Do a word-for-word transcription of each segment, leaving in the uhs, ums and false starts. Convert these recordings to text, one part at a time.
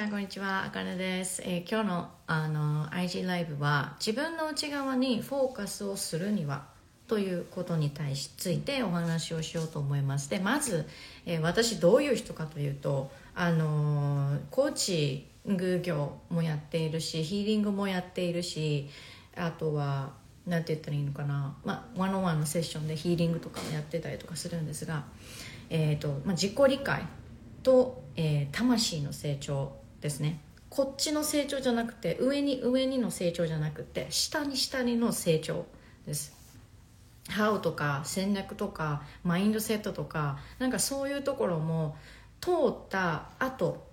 さんこんにちは、あかねです、えー、今日の、あの アイジー ライブは自分の内側にフォーカスをするにはということに対しついてお話をしようと思います。でまず、えー、私どういう人かというと、あのー、コーチング業もやっているし、ヒーリングもやっているし、あとはなんて言ったらいいのかな、まあ、ワンオンワンのセッションでヒーリングとかもやってたりとかするんですが、えーとまあ、自己理解と、えー、魂の成長ですね。こっちの成長じゃなくて、上に上にの成長じゃなくて、下に下にの成長です。ハウとか戦略とかマインドセットとか、なんかそういうところも通った後、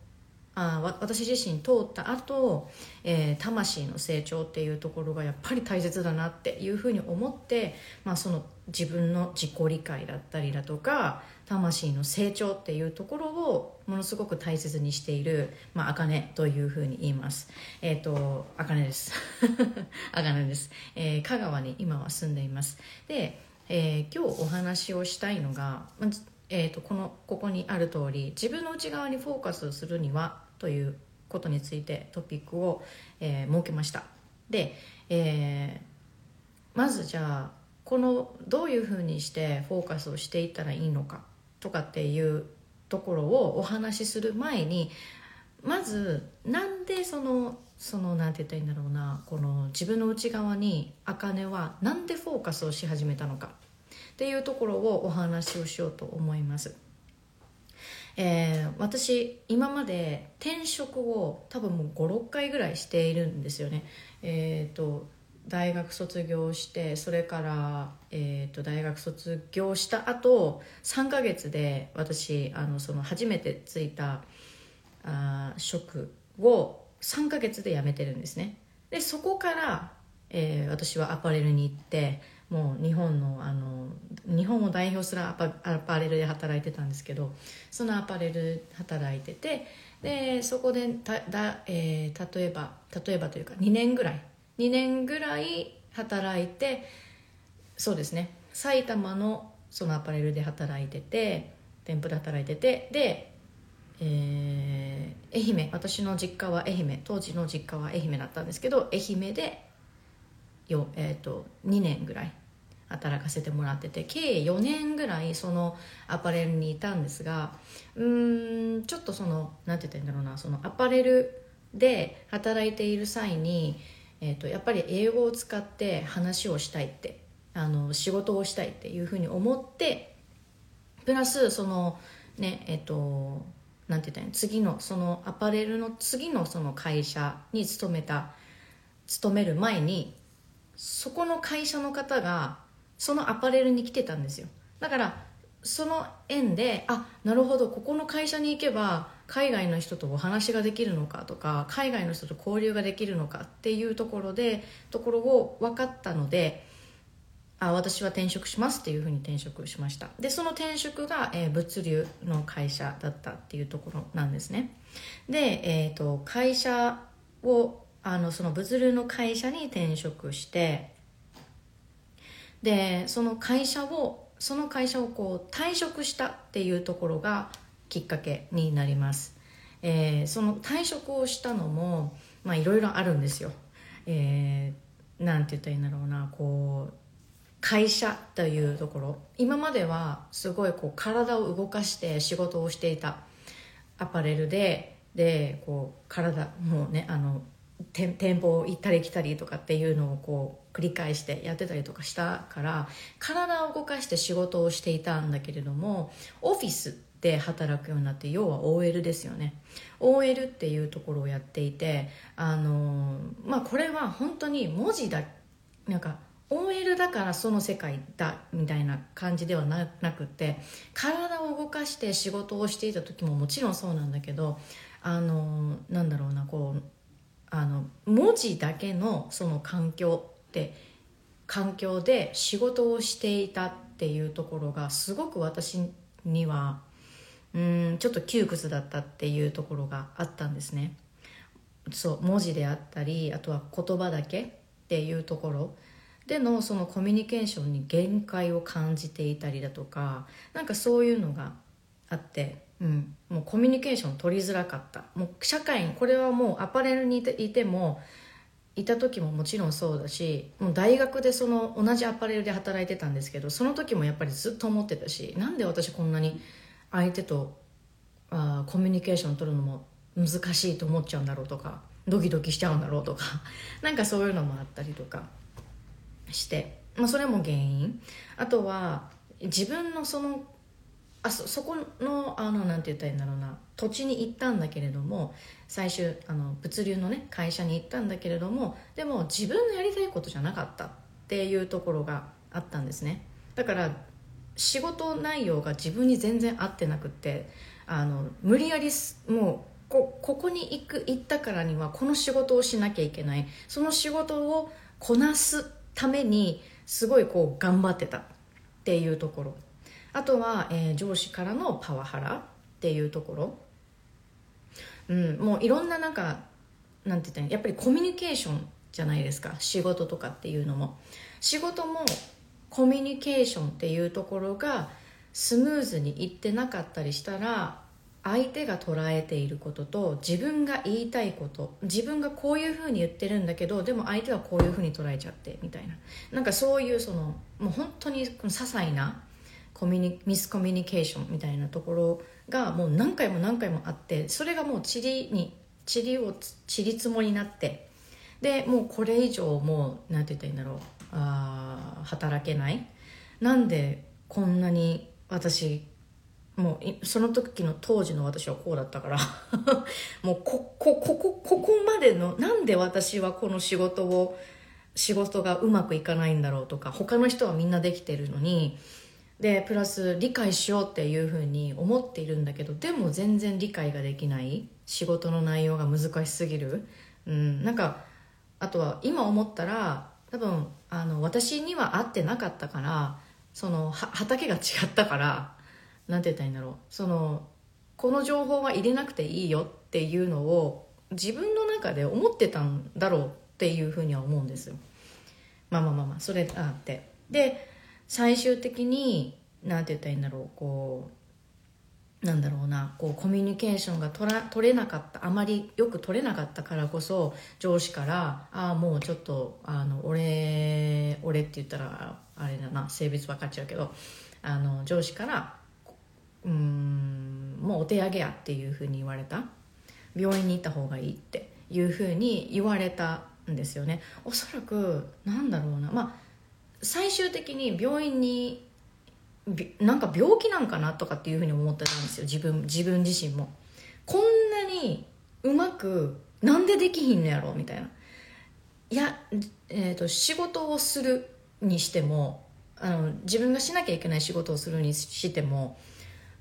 あ私自身通った後、えー、魂の成長っていうところがやっぱり大切だなっていうふうに思って、まあ、その自分の自己理解だったりだとか魂の成長っていうところをものすごく大切にしている、まあ、あかねというふうに言います。えっと、あかねですあかねです、えー、香川に今は住んでいます。で、えー、今日お話をしたいのが、まあえーと、この、ここにある通り、自分の内側にフォーカスするにはということについてトピックを、えー、設けました。で、えー、まずじゃあこのどういうふうにしてフォーカスをしていったらいいのかとかっていうところをお話しする前に、まずなんでそのそのなんて言ったらいいんだろうな、この自分の内側にあかねはなんでフォーカスをし始めたのかっていうところをお話をしようと思います。えー、私今まで転職を多分もうご、ろっかいぐらいしているんですよね。えーと大学卒業して、それから、えーと大学卒業した後さんかげつで私あのその初めてついたあ職をさんかげつで辞めてるんですね。でそこから、えー、私はアパレルに行って、もう日本の、あの日本を代表するアパ、アパレルで働いてたんですけど、そのアパレル働いてて、でそこでただ、えー、例えば例えばというかにねんぐらいにねんぐらい働いて、そうですね、埼玉のそのアパレルで働いてて、店舗で働いてて、で、えー、愛媛、私の実家は愛媛、当時の実家は愛媛だったんですけど、愛媛でよ、えーと、にねんぐらい働かせてもらってて、計よねんぐらいそのアパレルにいたんですが、うーんちょっとそのなんて言ったらいいんだろうな、そのアパレルで働いている際に、えーと、やっぱり英語を使って話をしたいって、あの仕事をしたいっていうふうに思って、プラスそのねえっ、ー、となんて言ったらいいの、次のそのアパレルの次のその会社に勤めた勤める前に、そこの会社の方がそのアパレルに来てたんですよ。だからその縁で、あ、なるほど、ここの会社に行けば海外の人とお話ができるのかとか、海外の人と交流ができるのかっていうところでところを分かったので、あ、私は転職しますっていうふうに転職しました。でその転職が、えー、物流の会社だったっていうところなんですね。で、えーと、会社をあのその物流の会社に転職して、でその会社をその会社をこう退職したっていうところがきっかけになります。えー、その退職をしたのもまあいろいろあるんですよ。えー、なんて言ったらいいんだろうな、こう会社というところ、今まではすごいこう体を動かして仕事をしていたアパレルで、でこう体もうね、あの店舗行ったり来たりとかっていうのをこう繰り返してやってたりとかしたから、体を動かして仕事をしていたんだけれども、オフィスで働くようになって、要は オーエル ですよね。 オーエル っていうところをやっていて、あのまあこれは本当に文字だ、なんか オーエル だからその世界だみたいな感じではなくて、体を動かして仕事をしていた時ももちろんそうなんだけど、あのなんだろうな、こうあの文字だけのその環境って環境で仕事をしていたっていうところがすごく私にはうーんちょっと窮屈だったっていうところがあったんですね。そう文字であったり、あとは言葉だけっていうところでのそのコミュニケーションに限界を感じていたりだとか、なんかそういうのがあって、うん、もうコミュニケーション取りづらかった。もう社会に、これはもうアパレルにいてもいた時ももちろんそうだし、もう大学でその同じアパレルで働いてたんですけど、その時もやっぱりずっと思ってたし、なんで私こんなに相手とあコミュニケーション取るのも難しいと思っちゃうんだろうとか、ドキドキしちゃうんだろうとかなんかそういうのもあったりとかして、まあ、それも原因。あとは自分のそのあ そ, そこのあのなんて言ったらいいんだろうな、土地に行ったんだけれども、最終あの物流のね会社に行ったんだけれども、でも自分のやりたいことじゃなかったっていうところがあったんですね。だから仕事内容が自分に全然合ってなくて、あの無理やりもう こ, ここに行く行ったからにはこの仕事をしなきゃいけない、その仕事をこなすためにすごいこう頑張ってたっていうところ。あとは、えー、上司からのパワハラっていうところ、うん、もういろんななんかなんて言ったらいい、やっぱりコミュニケーションじゃないですか、仕事とかっていうのも。仕事もコミュニケーションっていうところがスムーズにいってなかったりしたら、相手が捉えていることと自分が言いたいこと、自分がこういうふうに言ってるんだけど、でも相手はこういうふうに捉えちゃってみたいな、なんかそういうそのもう本当に些細なコミュニミスコミュニケーションみたいなところがもう何回も何回もあって、それがもう塵に塵を塵積もりになって、でもうこれ以上もうなんて言ったらいいんだろう、あ働けない、なんでこんなに私もうその時の当時の私はこうだったからもうここここここまでの、なんで私はこの仕事を仕事がうまくいかないんだろうとか、他の人はみんなできてるのに、でプラス理解しようっていうふうに思っているんだけど、でも全然理解ができない、仕事の内容が難しすぎる、うん、なんかあとは今思ったら多分あの私には合ってなかったから、その畑が違ったから、なんて言ったらいいんだろう、そのこの情報は入れなくていいよっていうのを自分の中で思ってたんだろうっていうふうには思うんですよ。まあまあまあまあそれあって、で最終的になんて言ったらいいんだろう、こうなんだろうな、こうコミュニケーションが取ら、取れなかった、あまりよく取れなかったからこそ、上司からああもうちょっとあの俺俺って言ったらあれだな、性別分かっちゃうけど、あの上司からうーんもうお手上げやっていうふうに言われた、病院に行った方がいいっていうふうに言われたんですよね。おそらくなんだろうな、まあ最終的に病院になんか病気なんかなとかっていうふうに思ってたんですよ、自分自分自身も。こんなにうまくなんでできひんのやろみたいな。いや、えーと、仕事をするにしても、あの自分がしなきゃいけない仕事をするにしても、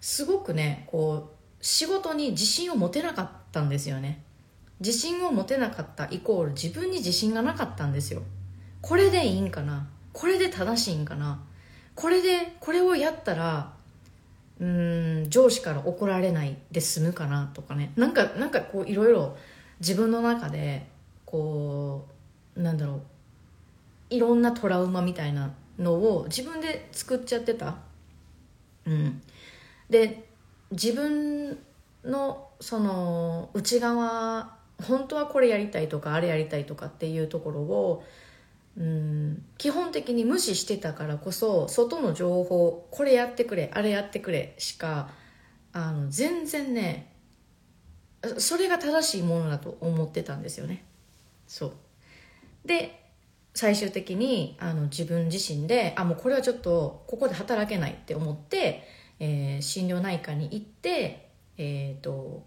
すごくねこう仕事に自信を持てなかったんですよね。自信を持てなかったイコール自分に自信がなかったんですよ。これでいいんかな、これで正しいんかな、これでこれをやったらうーん上司から怒られないで済むかなとかね、なんかなんかこういろいろ自分の中でこうなんだろう、いろんなトラウマみたいなのを自分で作っちゃってた。うんで自分のその内側、本当はこれやりたいとかあれやりたいとかっていうところをうん基本的に無視してたからこそ、外の情報、これやってくれあれやってくれしかあの全然ね、それが正しいものだと思ってたんですよね。そうで最終的にあの自分自身であもうこれはちょっとここで働けないって思って、えー、心療内科に行って、えーと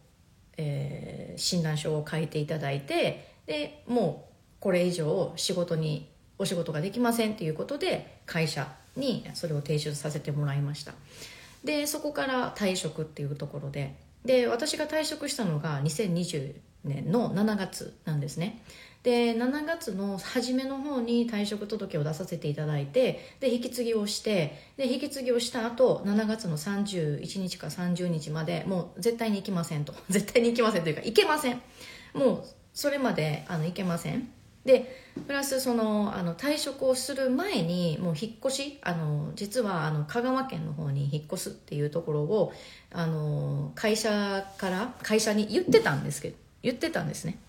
えー、診断書を書いていただいて、でもうこれ以上仕事にお仕事ができませんということで会社にそれを提出させてもらいました。でそこから退職っていうところで、で私が退職したのがにせんにじゅうねんのしちがつなんですね。でしちがつの初めの方に退職届を出させていただいて、で引き継ぎをして、で引き継ぎをした後しちがつのさんじゅういちにちかさんじゅうにちまでもう絶対に行きませんと絶対に行きませんというか行けません、もうそれまであの行けませんでプラスそのあの退職をする前にもう引っ越しあの実はあの香川県の方に引っ越すっていうところをあの会社から会社に言ってたんですけど言ってたんですね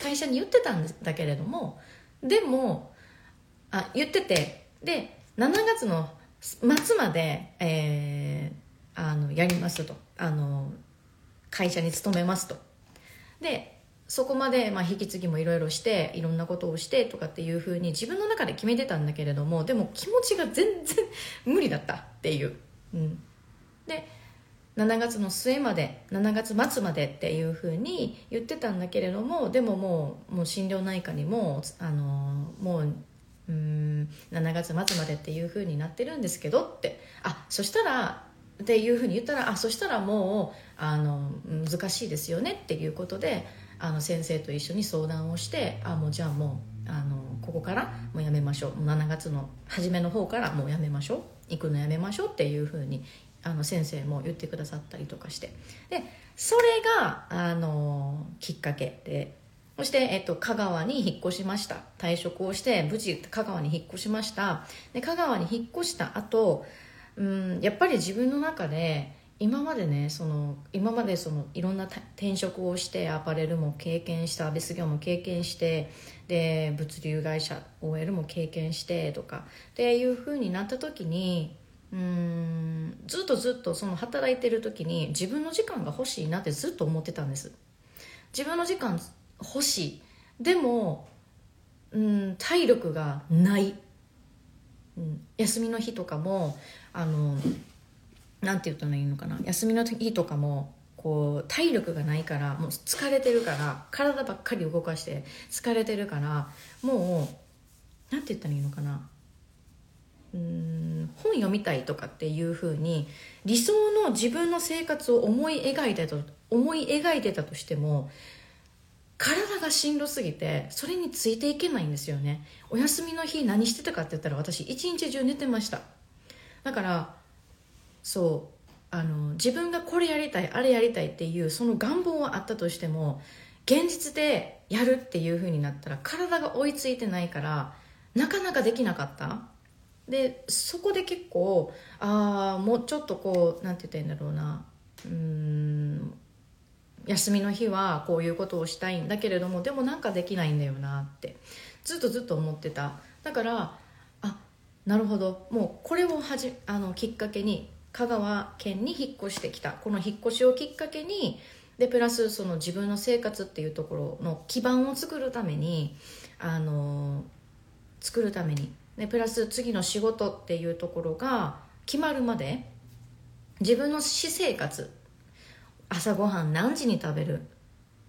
会社に言ってたんだけれどもでもあ言っててでしちがつの末まで、えー、あのやりますとあの会社に勤めますとでそこまでまあ引き継ぎもいろいろしていろんなことをしてとかっていう風に自分の中で決めてたんだけれどもでも気持ちが全然無理だったっていう、うん、でしちがつの末までしちがつ末までっていう風に言ってたんだけれどもでももう、もう心療内科にもあのもううーんしちがつ末までっていう風になってるんですけどってあそしたらっていう風に言ったらあそしたらもうあの難しいですよねっていうことであの先生と一緒に相談をしてあもうじゃあもうあのここからもうやめましょうしちがつの初めの方からもうやめましょう行くのやめましょうっていう風にあの先生も言ってくださったりとかしてでそれがあのきっかけでそして、えっと、香川に引っ越しました退職をして無事香川に引っ越しましたで香川に引っ越した後うんやっぱり自分の中で今までねその今までそのいろんな転職をしてアパレルも経験してサービス業も経験してで物流会社 オーエル も経験してとかっていう風になった時にうーんずっとずっとその働いてる時に自分の時間が欲しいなってずっと思ってたんです。自分の時間欲しいでもうん体力がない、うん、休みの日とかもあのなんて言ったらいいのかな休みの日とかもこう体力がないからもう疲れてるから体ばっかり動かして疲れてるからもうなんて言ったらいいのかなうーん本読みたいとかっていう風に理想の自分の生活を思い描いてたと思い描いてたとしても体がしんどすぎてそれについていけないんですよね。お休みの日何してたかって言ったら私一日中寝てました。だからそうあの自分がこれやりたいあれやりたいっていうその願望はあったとしても現実でやるっていう風になったら体が追いついてないからなかなかできなかったでそこで結構ああもうちょっとこうなんて言ったらいいんだろうなうーん休みの日はこういうことをしたいんだけれどもでもなんかできないんだよなってずっとずっと思ってた。だからあなるほどもうこれをはじあのきっかけに香川県に引っ越してきたこの引っ越しをきっかけにでプラスその自分の生活っていうところの基盤を作るためにあの作るためにでプラス次の仕事っていうところが決まるまで自分の私生活朝ごはん何時に食べる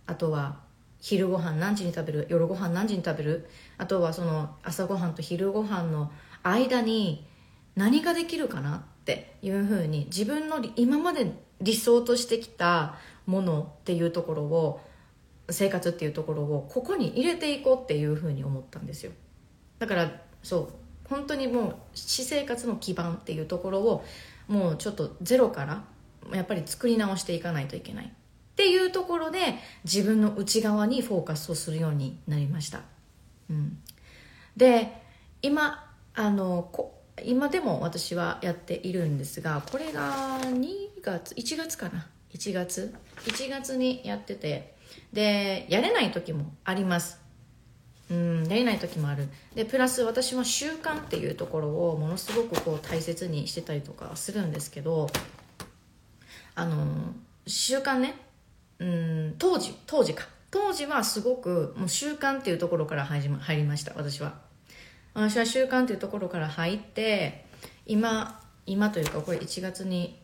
あとは昼ごはん何時に食べる夜ごはん何時に食べるあとはその朝ごはんと昼ごはんの間に何ができるかなっていうふうに自分の今まで理想としてきたものっていうところを生活っていうところをここに入れていこうっていうふうに思ったんですよ。だからそう本当にもう私生活の基盤っていうところをもうちょっとゼロからやっぱり作り直していかないといけないっていうところで自分の内側にフォーカスをするようになりました、うん、で今あのこ今でも私はやっているんですがこれがにがついちがつかな1月いちがつにやっててでやれない時もありますうんやれない時もあるでプラス私は習慣っていうところをものすごくこう大切にしてたりとかするんですけどあの習慣ねうん当時当時か当時はすごくもう習慣っていうところから入りました私は私は習慣っていうところから入って今今というかこれいちがつに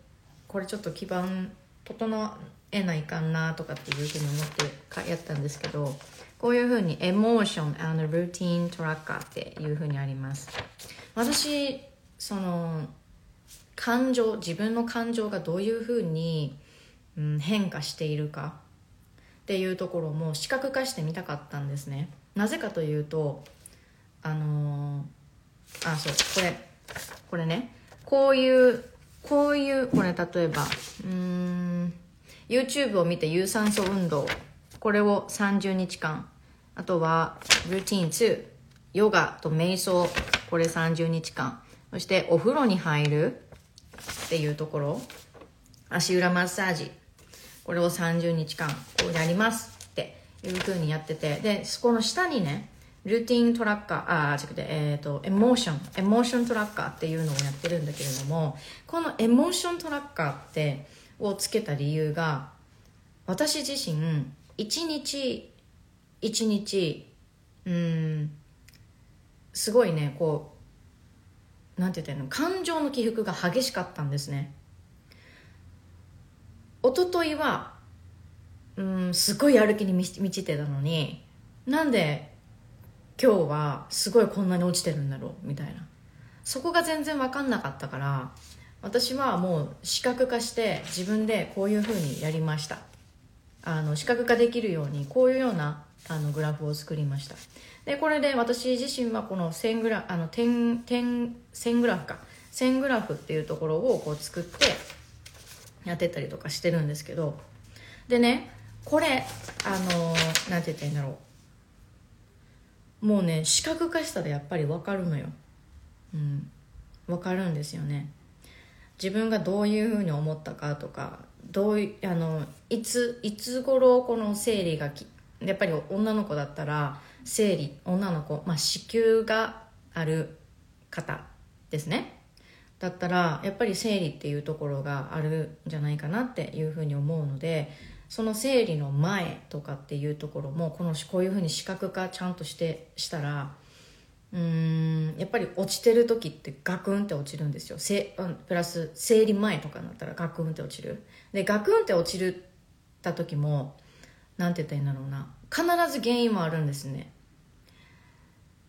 これちょっと基盤整えないかなとかっていうふうに思ってやったんですけどこういうふうにエモーション&ルーティントラッカーっていうふうにあります。私その感情自分の感情がどういうふうに、うん、変化しているかっていうところも視覚化してみたかったんですね。なぜかというとあのー、あそうこれこれねこういうこういうこれ例えばうーん YouTube を見て有酸素運動これをさんじゅうにちかんあとはルーティンツー、ヨガと瞑想、これさんじゅうにちかん、そしてお風呂に入るっていうところ、足裏マッサージ、これをさんじゅうにちかんこうやりますっていう風にやってて、でこの下にねルーティントラッカー、あー違って、えーと、エモーション、エモーショントラッカーっていうのをやってるんだけれども、このエモーショントラッカーってをつけた理由が、私自身一日一日うーんすごいね、こうなんて言ったらいいの、感情の起伏が激しかったんですね。一昨日はうーんすごいやる気に満ちてたのに、なんで今日はすごいこんなに落ちてるんだろうみたいな、そこが全然分かんなかったから、私はもう視覚化して自分でこういう風にやりました。あの視覚化できるようにこういうようなあのグラフを作りました。でこれで私自身はこの線グラフ、あの点点線グラフか線グラフっていうところをこう作ってやってたりとかしてるんですけど、でねこれあのなんて言ったらいいんだろう、もうね視覚化したらやっぱり分かるのよ、うん、分かるんですよね。自分がどういうふうに思ったかとか、どういあのいついつ頃この生理がき、やっぱり女の子だったら生理、女の子、まあ子宮がある方ですね。だったらやっぱり生理っていうところがあるんじゃないかなっていうふうに思うので。その生理の前とかっていうところもこのこういうふうに視覚化ちゃんとしてしたら、うーんやっぱり落ちてる時ってガクンって落ちるんですよ。せプラス生理前とかになったらガクンって落ちる。でガクンって落ちるった時もなんて言ったらいいんだろうな、必ず原因もあるんですね。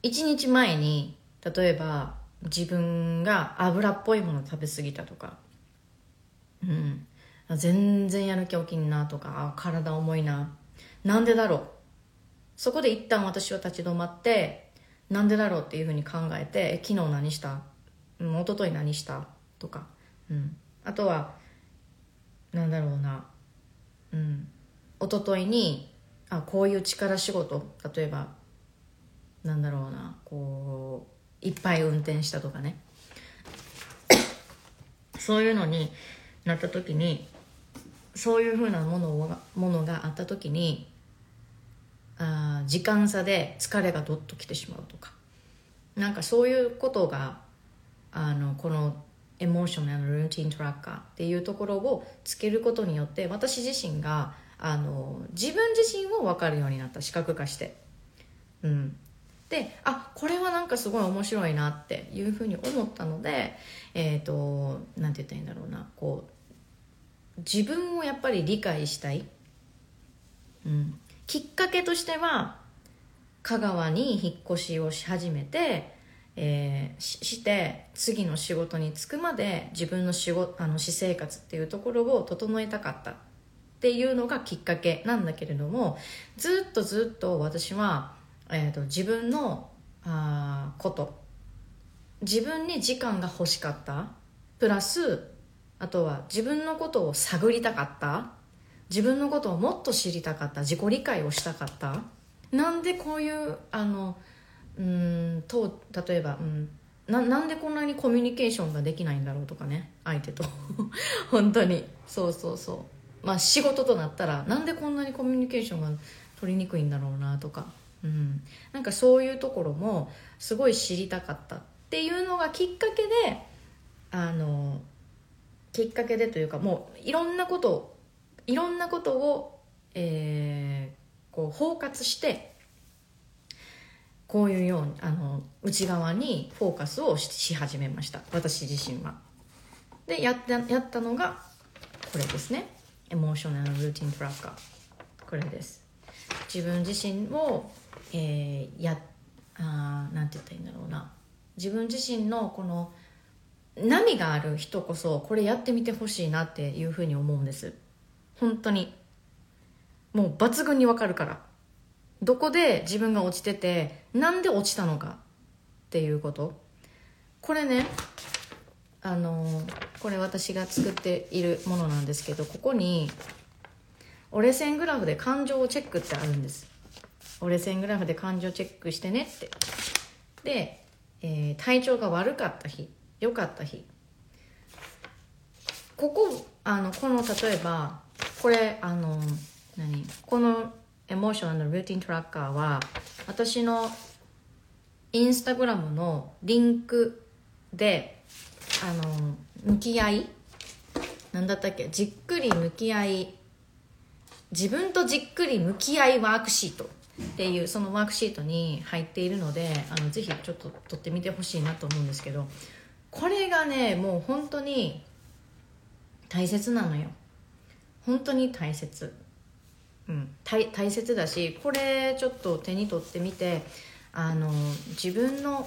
いちにちまえに例えば自分が油っぽいもの食べ過ぎたとか、うん全然やる気起きんなとか、体重いな、なんでだろう、そこで一旦私は立ち止まって、なんでだろうっていうふうに考えて、昨日何した、一昨日何したとか、うん、あとはなんだろうな、うん、一昨日にあこういう力仕事、例えばなんだろうな、こういっぱい運転したとかねそういうのになった時に、そういう風なものが、ものがあった時に、あ時間差で疲れがどっときてしまうとか、なんかそういうことがあのこのエモーショナルルーティントラッカーっていうところをつけることによって、私自身があの自分自身を分かるようになった、視覚化して、うん、であこれはなんかすごい面白いなっていう風に思ったので、えーとなんて言ったらいいんだろうな、こう自分をやっぱり理解したい、うん、きっかけとしては香川に引っ越しをし始めて、えー、し, して次の仕事に就くまで自分の仕事、あの私生活っていうところを整えたかったっていうのがきっかけなんだけれども、ずっとずっと私は、えー、と自分のあこと、自分に時間が欲しかった、プラスあとは自分のことを探りたかった、自分のことをもっと知りたかった、自己理解をしたかった、なんでこういうあのうーんと例えば、うん、な, なんでこんなにコミュニケーションができないんだろうとかね、相手と本当にそうそうそう、まあ、仕事となったらなんでこんなにコミュニケーションが取りにくいんだろうなとか、うん、なんかそういうところもすごい知りたかったっていうのがきっかけで、あのきっかけでというか、もういろんなことをいろんなことを、えー、こう包括してこういうようにあの内側にフォーカスを し, し始めました、私自身は。でやった、やったのがこれですね、エモーショナルルーティントラッカー、これです。自分自身を、えー、やあなんて言ったらいいんだろうな、自分自身のこの波がある人こそこれやってみてほしいなっていうふうに思うんです。本当にもう抜群にわかるから、どこで自分が落ちててなんで落ちたのかっていうこと、これねあのこれ私が作っているものなんですけど、ここに折れ線グラフで感情をチェックってあるんです。折れ線グラフで感情チェックしてねって。で、えー、体調が悪かった日、良かった日、ここあのこの例えばこれあの何このエモーションのルーティントラッカーは私のインスタグラムのリンクであの向き合いなんだったっけじっくり向き合い自分とじっくり向き合いワークシートっていうそのワークシートに入っているのであのぜひちょっと撮ってみてほしいなと思うんですけど、これがねもう本当に大切なのよ。本当に大切、うん、大, 大切だし、これちょっと手に取ってみてあの自分の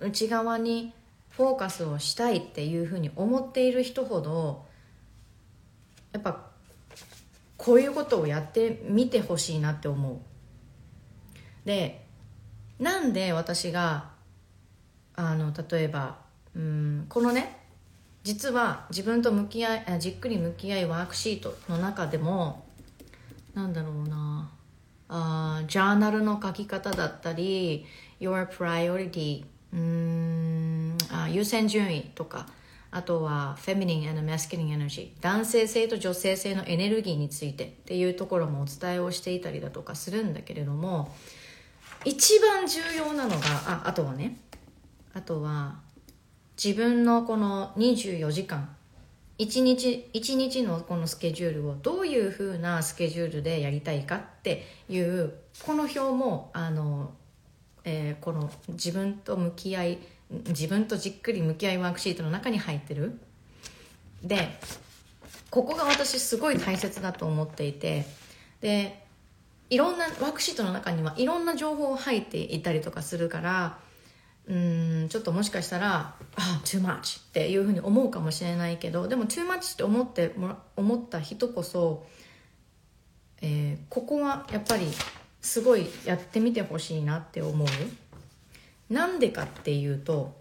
内側にフォーカスをしたいっていうふうに思っている人ほどやっぱこういうことをやってみてほしいなって思う。で、なんで私があの例えばうーんこのね実は自分と向き合いじっくり向き合いワークシートの中でもなんだろうなあジャーナルの書き方だったり Your priority うーんあ優先順位とか、あとはフェミニン and masculine energy 男性性と女性性のエネルギーについてっていうところもお伝えをしていたりだとかするんだけれども、一番重要なのが あ, あとはねあとは自分のこのにじゅうよじかん一日一日のこのスケジュールをどういうふうなスケジュールでやりたいかっていうこの表もあの、えー、この自分と向き合い自分とじっくり向き合いワークシートの中に入ってる。で、ここが私すごい大切だと思っていて、で、いろんなワークシートの中にはいろんな情報を入っていたりとかするから、うーんちょっともしかしたらあ too much っていうふうに思うかもしれないけど、でも too much って思ってもら思った人こそ、えー、ここはやっぱりすごいやってみてほしいなって思う。なんでかっていうと、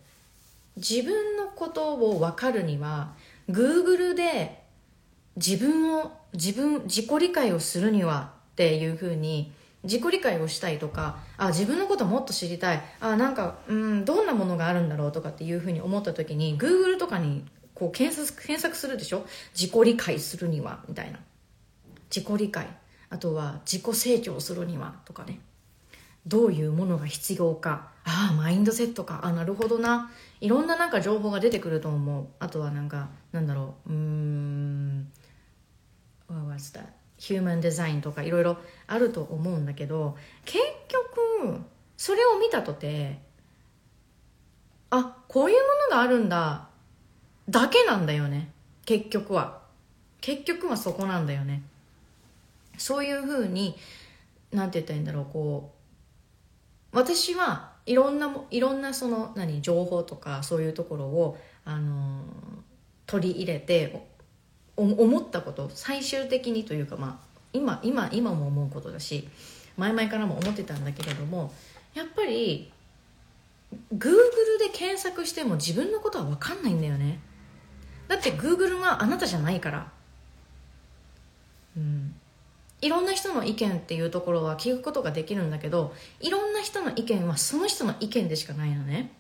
自分のことを分かるには Google で自分を自分自己理解をするにはっていうふうに自己理解をしたいとか、あ自分のこともっと知りたい、あなんかうんどんなものがあるんだろうとかっていうふうに思った時に Google とかにこう検索、検索するでしょ、自己理解するにはみたいな、自己理解、あとは自己成長するにはとかね、どういうものが必要か、あマインドセットか、あなるほどな、いろんななんか情報が出てくると思う。あとはなんかなんだろううーん What's that?ヒューマンデザインとかいろいろあると思うんだけど、結局それを見たとて、あこういうものがあるんだだけなんだよね。結局は結局はそこなんだよね。そういうふうになんて言ったらいいんだろう、こう私はいろんないろんなその何情報とかそういうところをあの取り入れて。思ったこと最終的にというか、まあ、今今今も思うことだし前々からも思ってたんだけれども、やっぱり Google で検索しても自分のことは分かんないんだよね。だって Google はあなたじゃないから、うん、いろんな人の意見っていうところは聞くことができるんだけど、いろんな人の意見はその人の意見でしかないのね。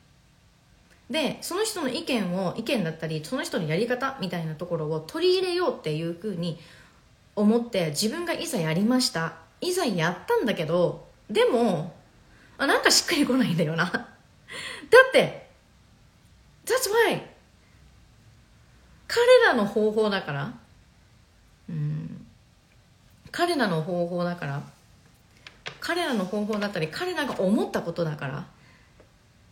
でその人の意見を意見だったりその人のやり方みたいなところを取り入れようっていうふうに思って、自分がいざやりました、いざやったんだけど、でもあなんかしっくりこないんだよなだって That's why 彼らの方法だから、うん、彼らの方法だから彼らの方法だったり彼らが思ったことだから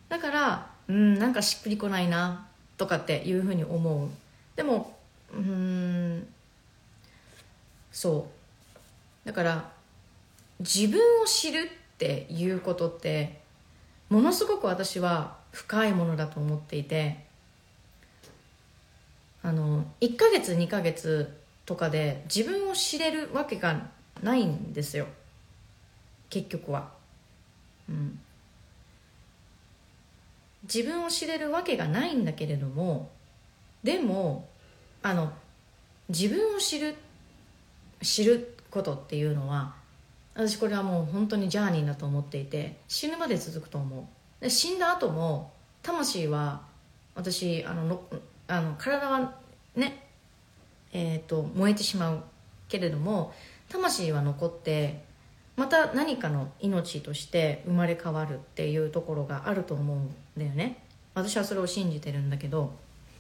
だからうん、なんかしっくりこないなとかっていうふうに思う。でもうーんそうだから自分を知るっていうことってものすごく私は深いものだと思っていて、あのいっかげつにかげつとかで自分を知れるわけがないんですよ結局は。うん自分を知れるわけがないんだけれども、でもあの自分を知る知ることっていうのは私これはもう本当にジャーニーだと思っていて、死ぬまで続くと思う。で死んだ後も魂は私あのあの体はね、えーと、燃えてしまうけれども魂は残ってまた何かの命として生まれ変わるっていうところがあると思うんだよね。私はそれを信じてるんだけど、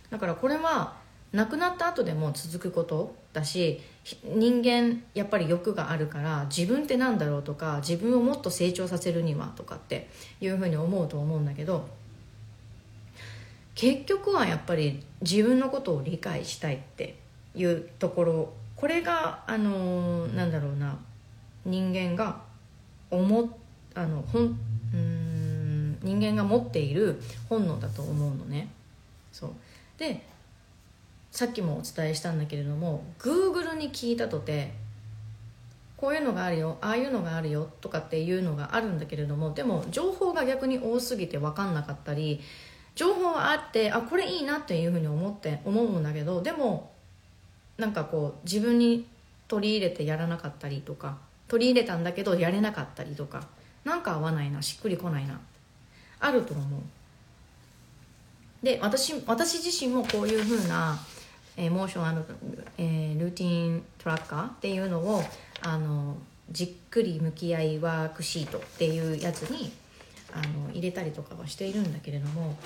だからこれは亡くなった後でも続くことだし、人間やっぱり欲があるから、自分ってなんだろうとか、自分をもっと成長させるにはとかっていうふうに思うと思うんだけど、結局はやっぱり自分のことを理解したいっていうところ、これがあのなんだろうな、人間が思あのほんうーん人間が持っている本能だと思うのね。そうで、さっきもお伝えしたんだけれども、 Google に聞いたとてこういうのがあるよ、ああいうのがあるよとかっていうのがあるんだけれども、でも情報が逆に多すぎて分かんなかったり、情報はあってあこれいいなっていうふうに思って思うんだけど、でもなんかこう自分に取り入れてやらなかったりとか、取り入れたんだけどやれなかったりとか、なんか合わないな、しっくりこないな、あると思う。で 私, 私自身もこういうふうなエモーションあの、えー、ルーティントラッカーっていうのをあのじっくり向き合いワークシートっていうやつにあの入れたりとかはしているんだけれども、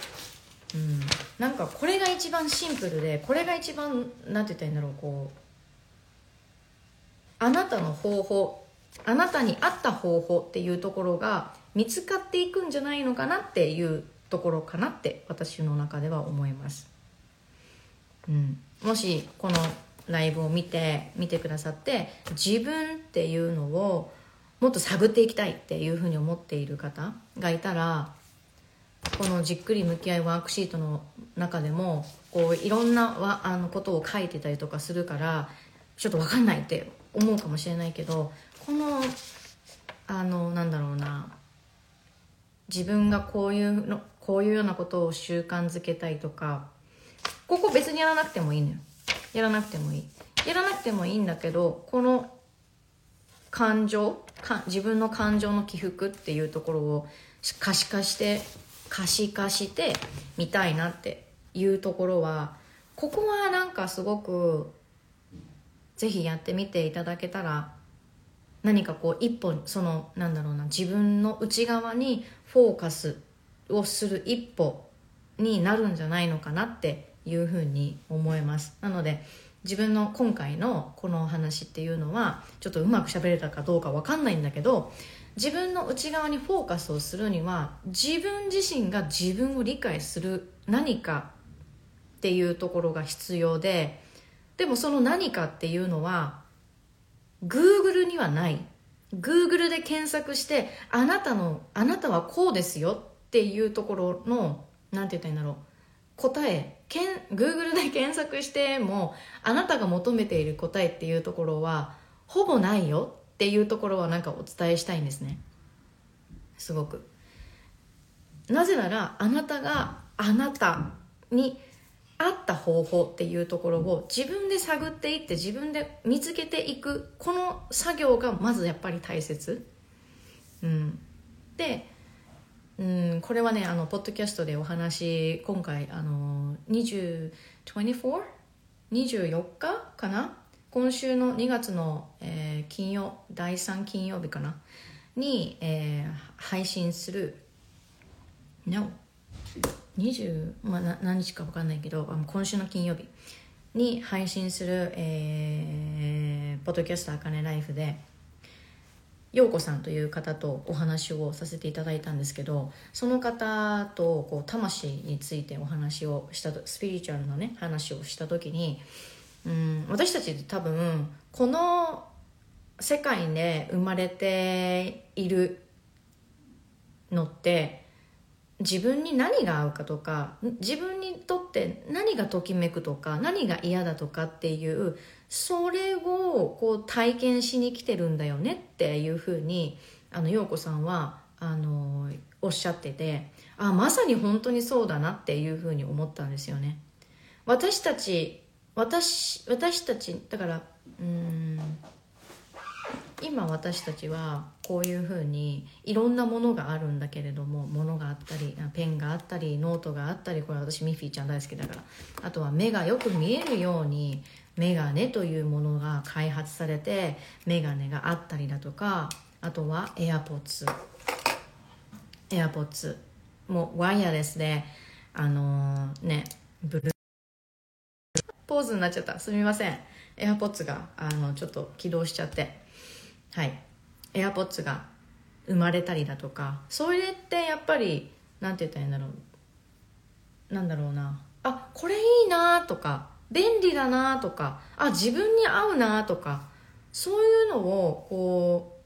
うん、なんかこれが一番シンプルで、これが一番なんて言ったらいいんだろう、こうあなたの方法、あなたに合った方法っていうところが見つかっていくんじゃないのかなっていうところかなって私の中では思います、うん、もしこのライブを見て見てくださって自分っていうのをもっと探っていきたいっていうふうに思っている方がいたら、このじっくり向き合いワークシートの中でもこういろんなあのことを書いてたりとかするから、ちょっと分かんないって思うかもしれないけど、このあのなんだろうな、自分がこういうのこういうようなことを習慣づけたいとか、ここ別にやらなくてもいいのよ。やらなくてもいい。やらなくてもいいんだけど、この感情、か自分の感情の起伏っていうところを可視化して可視化してみたいなっていうところは、ここはなんかすごくぜひやってみていただけたら、何かこう一歩、そのなんだろうな、自分の内側にフォーカスをする一歩になるんじゃないのかなっていうふうに思います。なので自分の今回のこのお話っていうのはちょっとうまく喋れたかどうかわかんないんだけど、自分の内側にフォーカスをするには自分自身が自分を理解する何かっていうところが必要で、でもその何かっていうのは Google にはない。 Google で検索してあなたのあなたはこうですよっていうところのなんて言ったらいいんだろう、答えけん Google で検索してもあなたが求めている答えっていうところはほぼないよっていうところはなんかお伝えしたいんですね、すごく。なぜならあなたがあなたに合った方法っていうところを自分で探っていって自分で見つけていく、この作業がまずやっぱり大切、うん、で、うん、これはねあのポッドキャストでお話、今回あのにじゅうよっかかな、今週のにがつの、えー、金曜だいさん金曜日かなに、えー、配信する Noにじゅう、まあ、な何日か分かんないけど、今週の金曜日に配信する、えー、ポッドキャストあかねライフで陽子さんという方とお話をさせていただいたんですけど、その方とこう魂についてお話をした、スピリチュアルのね話をした時に、うん、私たちって多分この世界で生まれているのって自分に何が合うかとか、自分にとって何がときめくとか、何が嫌だとかっていう、それをこう体験しに来てるんだよねっていうふうにあの陽子さんはあのおっしゃってて、あまさに本当にそうだなっていうふうに思ったんですよね。私たち私私たちだから、うーん今私たちはこういうふうにいろんなものがあるんだけれども、ものがあったりペンがあったりノートがあったり、これ私ミッフィーちゃん大好きだから、あとは目がよく見えるようにメガネというものが開発されて、メガネがあったりだとか、あとはエアポッツエアポッツもワイヤレスであのー、ねブルーポーズになっちゃった、すみません。エアポッツがあのちょっと起動しちゃって、はい、エアポッツが生まれたりだとか、それってやっぱりなんて言ったらいいんだろう、なんだろうな、あこれいいなとか、便利だなとか、あ自分に合うなとか、そういうのをこ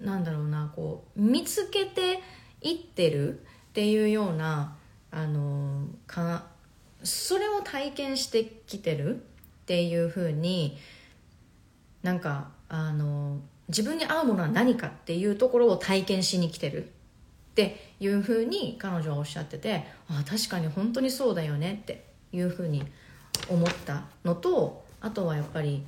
うなんだろうな、こう見つけていってるっていうようなあのか、それを体験してきてるっていう風に、なんかあの自分に合うものは何かっていうところを体験しに来てるっていう風に彼女はおっしゃってて、あ確かに本当にそうだよねっていう風に思ったのと、あとはやっぱり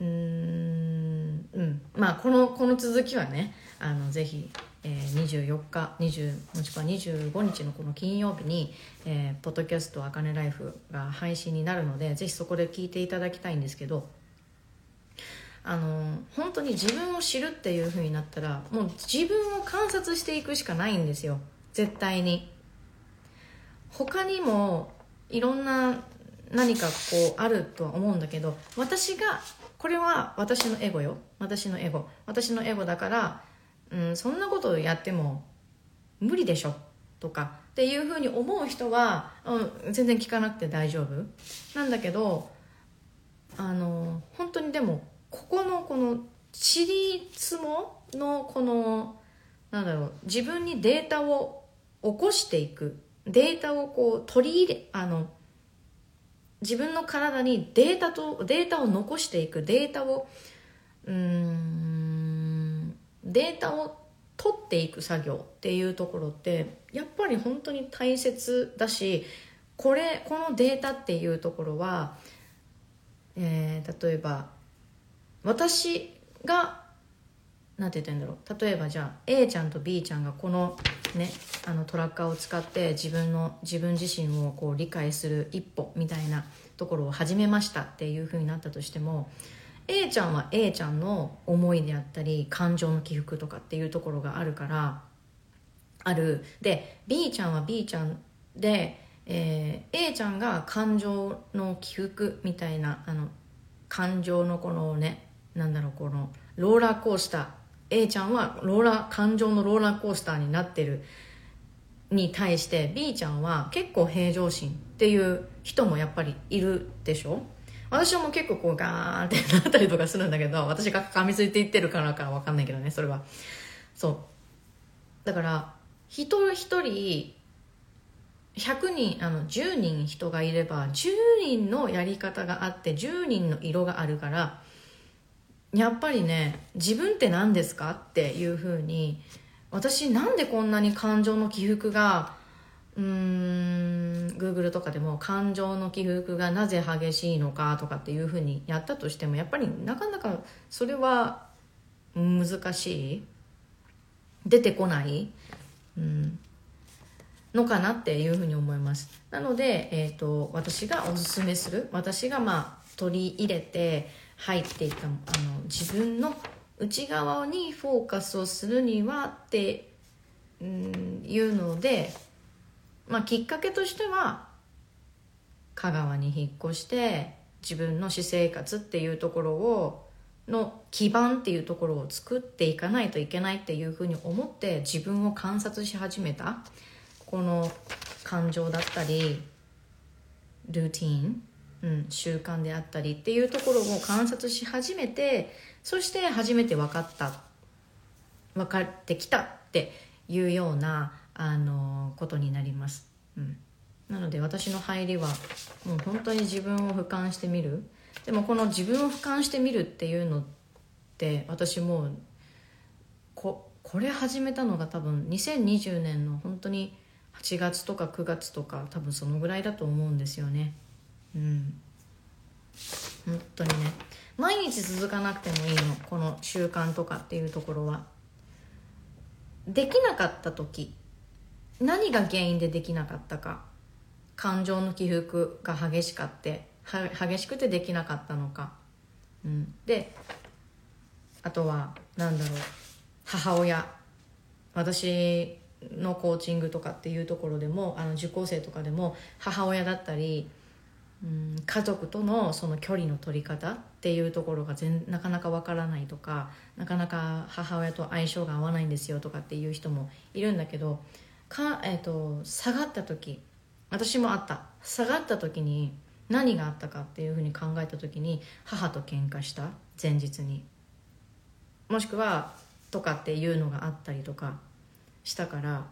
うーん、うん、まあこのこの続きはね、あのぜひ、えー、にじゅうよっかにじゅうもしくはにじゅうごにちのこの金曜日に、えー、ポッドキャストあかねライフが配信になるので、ぜひそこで聞いていただきたいんですけど、あのー、本当に自分を知るっていう風になったら、もう自分を観察していくしかないんですよ、絶対に。他にもいろんな何かこうあるとは思うんだけど、私がこれは私のエゴよ、私のエゴ私のエゴだから、うん、そんなことをやっても無理でしょとかっていうふうに思う人は、うん、全然聞かなくて大丈夫なんだけど、あの本当にでもここのこのちりつものこのなんだろう、自分にデータを起こしていく、データをこう取り入れ、あの自分の体にデータとデータを残していく、データをうーんデータを取っていく作業っていうところってやっぱり本当に大切だし、これこのデータっていうところは、えー、例えば私がなんて言ってんだろう、例えばじゃあ A ちゃんと B ちゃんがこのね、あのトラッカーを使って自分の自分自身をこう理解する一歩みたいなところを始めましたっていう風になったとしても、 A ちゃんは A ちゃんの思いであったり感情の起伏とかっていうところがあるからあるで、 B ちゃんは B ちゃんで、えー、A ちゃんが感情の起伏みたいな、あの感情のこのね、なんだろう、このローラーコースター、A ちゃんはローラー感情のローラーコースターになってるに対して、 B ちゃんは結構平常心っていう人もやっぱりいるでしょ。私はもう結構こうガーンってなったりとかするんだけど、私が噛みついていってるからか分かんないけどね、それは。そうだから一人一人ひゃくにん、あのじゅうにん人がいればじゅうにんのやり方があってじゅうにんの色があるから、やっぱりね、自分って何ですかっていう風に、私なんでこんなに感情の起伏が、うーん Google とかでも感情の起伏がなぜ激しいのかとかっていう風にやったとしても、やっぱりなかなかそれは難しい、出てこない、うん、のかなっていう風に思います。なので、えーと、私がおすすめする、私がまあ取り入れて入っていた、あの自分の内側にフォーカスをするにはって、うん、いうので、まあ、きっかけとしては香川に引っ越して自分の私生活っていうところをの基盤っていうところを作っていかないといけないっていうふうに思って自分を観察し始めた、この感情だったりルーティーン、うん、習慣であったりっていうところを観察し始めて、そして初めて分かった分かってきたっていうような、あのー、ことになります、うん、なので私の入りはもう本当に自分を俯瞰してみる。でもこの自分を俯瞰してみるっていうのって、私もう こ, これ始めたのが多分にせんにじゅうねんの本当にはちがつとかくがつとか、多分そのぐらいだと思うんですよね。うん。本当にね、毎日続かなくてもいいの、この習慣とかっていうところは。できなかった時、何が原因でできなかったか、感情の起伏が激しかって激しくてできなかったのか、うん、であとはなんだろう、母親、私のコーチングとかっていうところでも、あの受講生とかでも母親だったり、うん、家族とのその距離の取り方っていうところが全なかなかわからないとか、なかなか母親と相性が合わないんですよとかっていう人もいるんだけど、か、えーと、下がった時、私もあった、下がった時に何があったかっていうふうに考えた時に、母と喧嘩した前日に、もしくはとかっていうのがあったりとかしたから、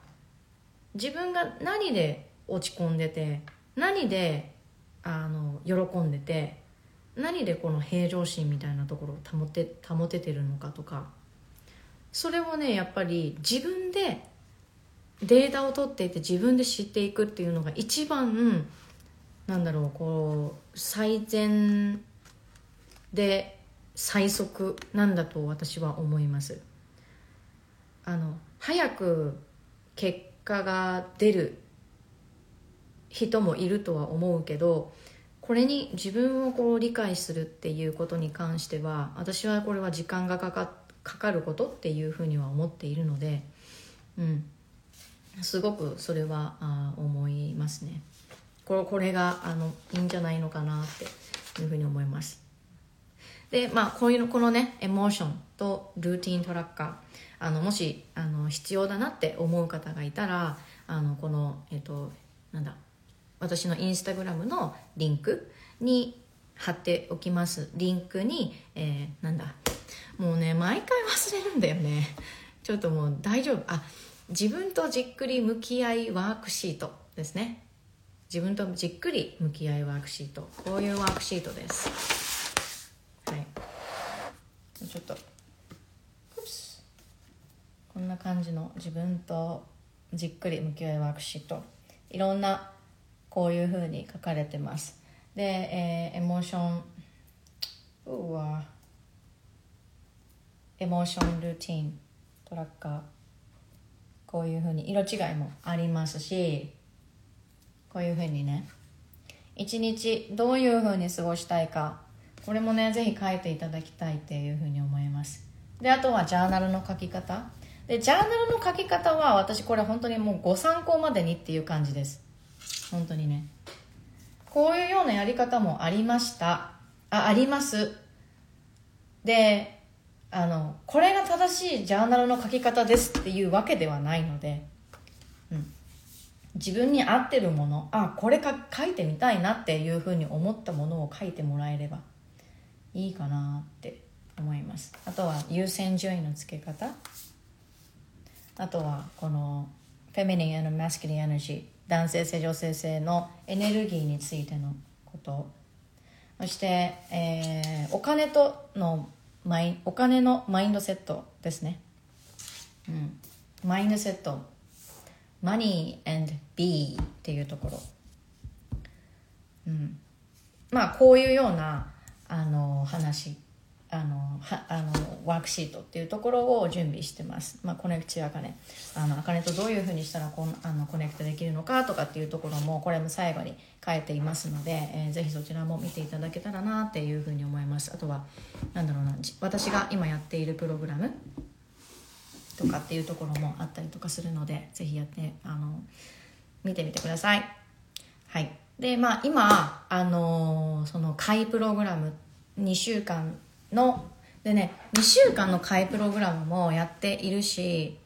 自分が何で落ち込んでて、何であの喜んでて、何でこの平常心みたいなところを保て、保ててるのかとか、それをねやっぱり自分でデータを取っていて自分で知っていくっていうのが一番、なんだろう、こう最善で最速なんだと私は思います。あの早く結果が出る人もいるとは思うけど、これに自分をこう理解するっていうことに関しては、私はこれは時間がか か, かかることっていうふうには思っているので、うん、すごくそれはあ思いますね。こ れ, これがあのいいんじゃないのかなっていうふうに思います。で、まあ、こういうこのね、エモーションとルーティントラッカー、あのもしあの必要だなって思う方がいたら、あのこの、えっと、なんだ、私のインスタグラムのリンクに貼っておきます。リンクに、えー、なんだ、もうね、毎回忘れるんだよね。ちょっともう大丈夫。あ、自分とじっくり向き合いワークシートですね。自分とじっくり向き合いワークシート。こういうワークシートです。ちょっとこんな感じの自分とじっくり向き合いワークシート、いろんなこういう風に書かれてます。で、えー、エモーションうわエモーションルーティントラッカー、こういう風に色違いもありますし、こういう風にね、一日どういう風に過ごしたいか、これもね、ぜひ書いていただきたいっていうふうに思います。で、あとはジャーナルの書き方。で、ジャーナルの書き方は私これ本当にもうご参考までにっていう感じです。本当にね。こういうようなやり方もありました。あ、あります。で、あの、これが正しいジャーナルの書き方ですっていうわけではないので、うん。自分に合ってるもの、あ、これか書いてみたいなっていうふうに思ったものを書いてもらえればいいかなって思います。あとは優先順位のつけ方、あとはこのフェミニン and masculine energy、 男性性女性性のエネルギーについてのこと、そして、えー、お金とのマイお金のマインドセットですね、うん、マインドセット money and be っていうところ、うん、まあこういうようなあの話あのはあのワークシートっていうところを準備してます。まあ、コネクチアカネ、あのアカネとどういうふうにしたらこんあのコネクトできるのかとかっていうところもこれも最後に書いていますので、えー、ぜひそちらも見ていただけたらなっていうふうに思います。あとはなんだろうな、私が今やっているプログラムとかっていうところもあったりとかするので、ぜひやってあの見てみてください。はい。で、まあ今あのその会プログラムにしゅうかんのでね、にしゅうかんの会プログラムもやっているし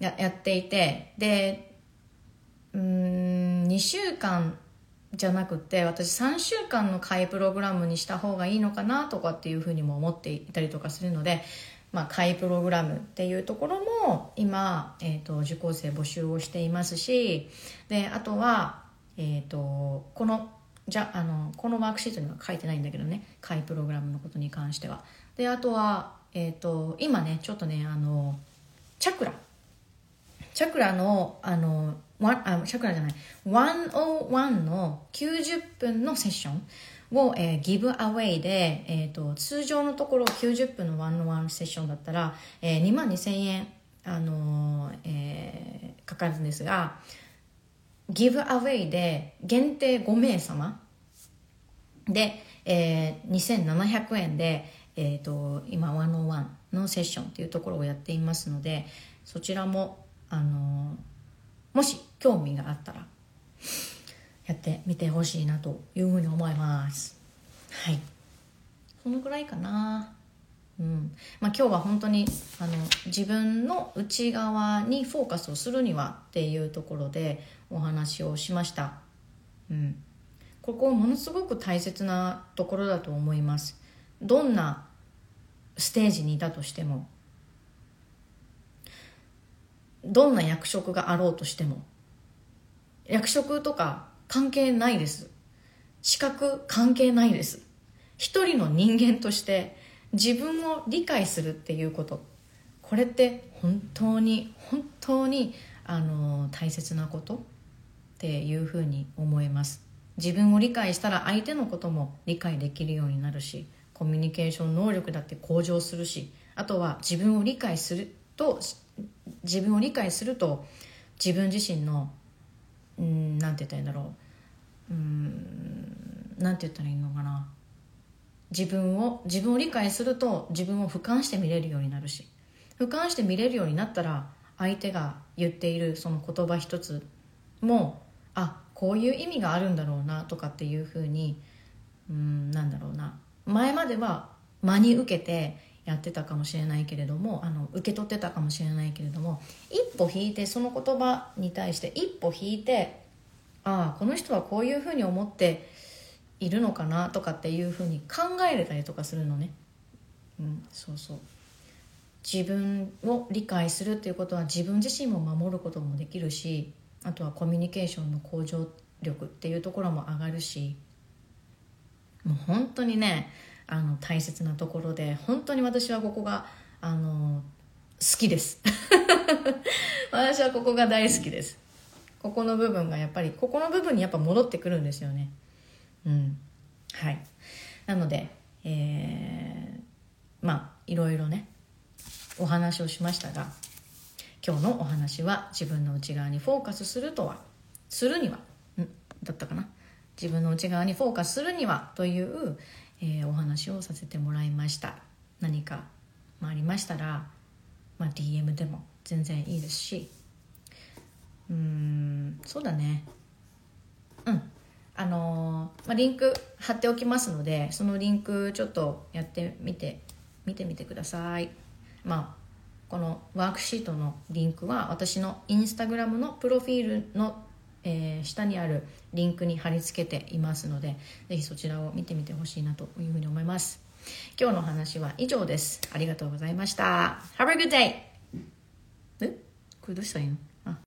や, やっていてでうーんにしゅうかんじゃなくて私さんしゅうかんの会プログラムにした方がいいのかなとかっていうふうにも思っていたりとかするので、まあ、会プログラムっていうところも今、えーと、受講生募集をしていますし、であとは、えーと、このじゃあのこのワークシートには書いてないんだけどね、会プログラムのことに関しては。であとは、えー、と今ねちょっとねあのチャクラチャクラのあのワンあチャクラじゃないひゃくいちのきゅうじゅっぷんのセッションを、えー、ギブアウェイで、えー、と通常のところきゅうじゅっぷんのワンオンワンセッションだったら、えー、にまんにせんえん、あのーえー、かかるんですが、ギブアウェイで限定ごめいさまで、えー、にせんななひゃくえんで、えー、と今ワンオンワンのセッションっていうところをやっていますので、そちらも、あのー、もし興味があったらやってみてほしいなというふうに思います。はい、そのくらいかな。うんまあ、今日は本当にあの自分の内側にフォーカスをするにはっていうところでお話をしました。うん、ここものすごく大切なところだと思います。どんなステージにいたとしても、どんな役職があろうとしても、役職とか関係ないです。資格関係ないです。一人の人間として自分を理解するっていうこと、これって本当に本当にあの大切なことっていうふうに思います。自分を理解したら相手のことも理解できるようになるし、コミュニケーション能力だって向上するし、あとは自分を理解すると自分を理解すると自分自身のんなんて言ったらいいんだろう、うーんなんて言ったらいいのかな、自分を自分を理解すると自分を俯瞰して見れるようになるし、俯瞰して見れるようになったら相手が言っているその言葉一つも、あ、こういう意味があるんだろうなとかっていう風に、うーんなんだろうな、前までは真に受けてやってたかもしれないけれども、あの受け取ってたかもしれないけれども、一歩引いてその言葉に対して一歩引いて、ああこの人はこういう風に思っているのかなとかっていう風に考えれたりとかするのね。うん、そうそう。自分を理解するっていうことは自分自身も守ることもできるし、あとはコミュニケーションの向上力っていうところも上がるし、もう本当にね、あの大切なところで、本当に私はここがあの好きです私はここが大好きです。ここの部分がやっぱりここの部分にやっぱ戻ってくるんですよね。うん、はい。なので、えー、まあいろいろねお話をしましたが、今日のお話は自分の内側にフォーカスするとはするにはんだったかな自分の内側にフォーカスするにはという、えー、お話をさせてもらいました。何か、まあ、ありましたら、まあ、ディーエム でも全然いいですし、うーんそうだねうんあのーまあ、リンク貼っておきますので、そのリンクちょっとやってみて見てみてください。まあこのワークシートのリンクは私のインスタグラムのプロフィールの、えー、下にあるリンクに貼り付けていますので、ぜひそちらを見てみてほしいなというふうに思います。今日の話は以上です。ありがとうございました。 Have a good day。 えこれどうしたらいいの？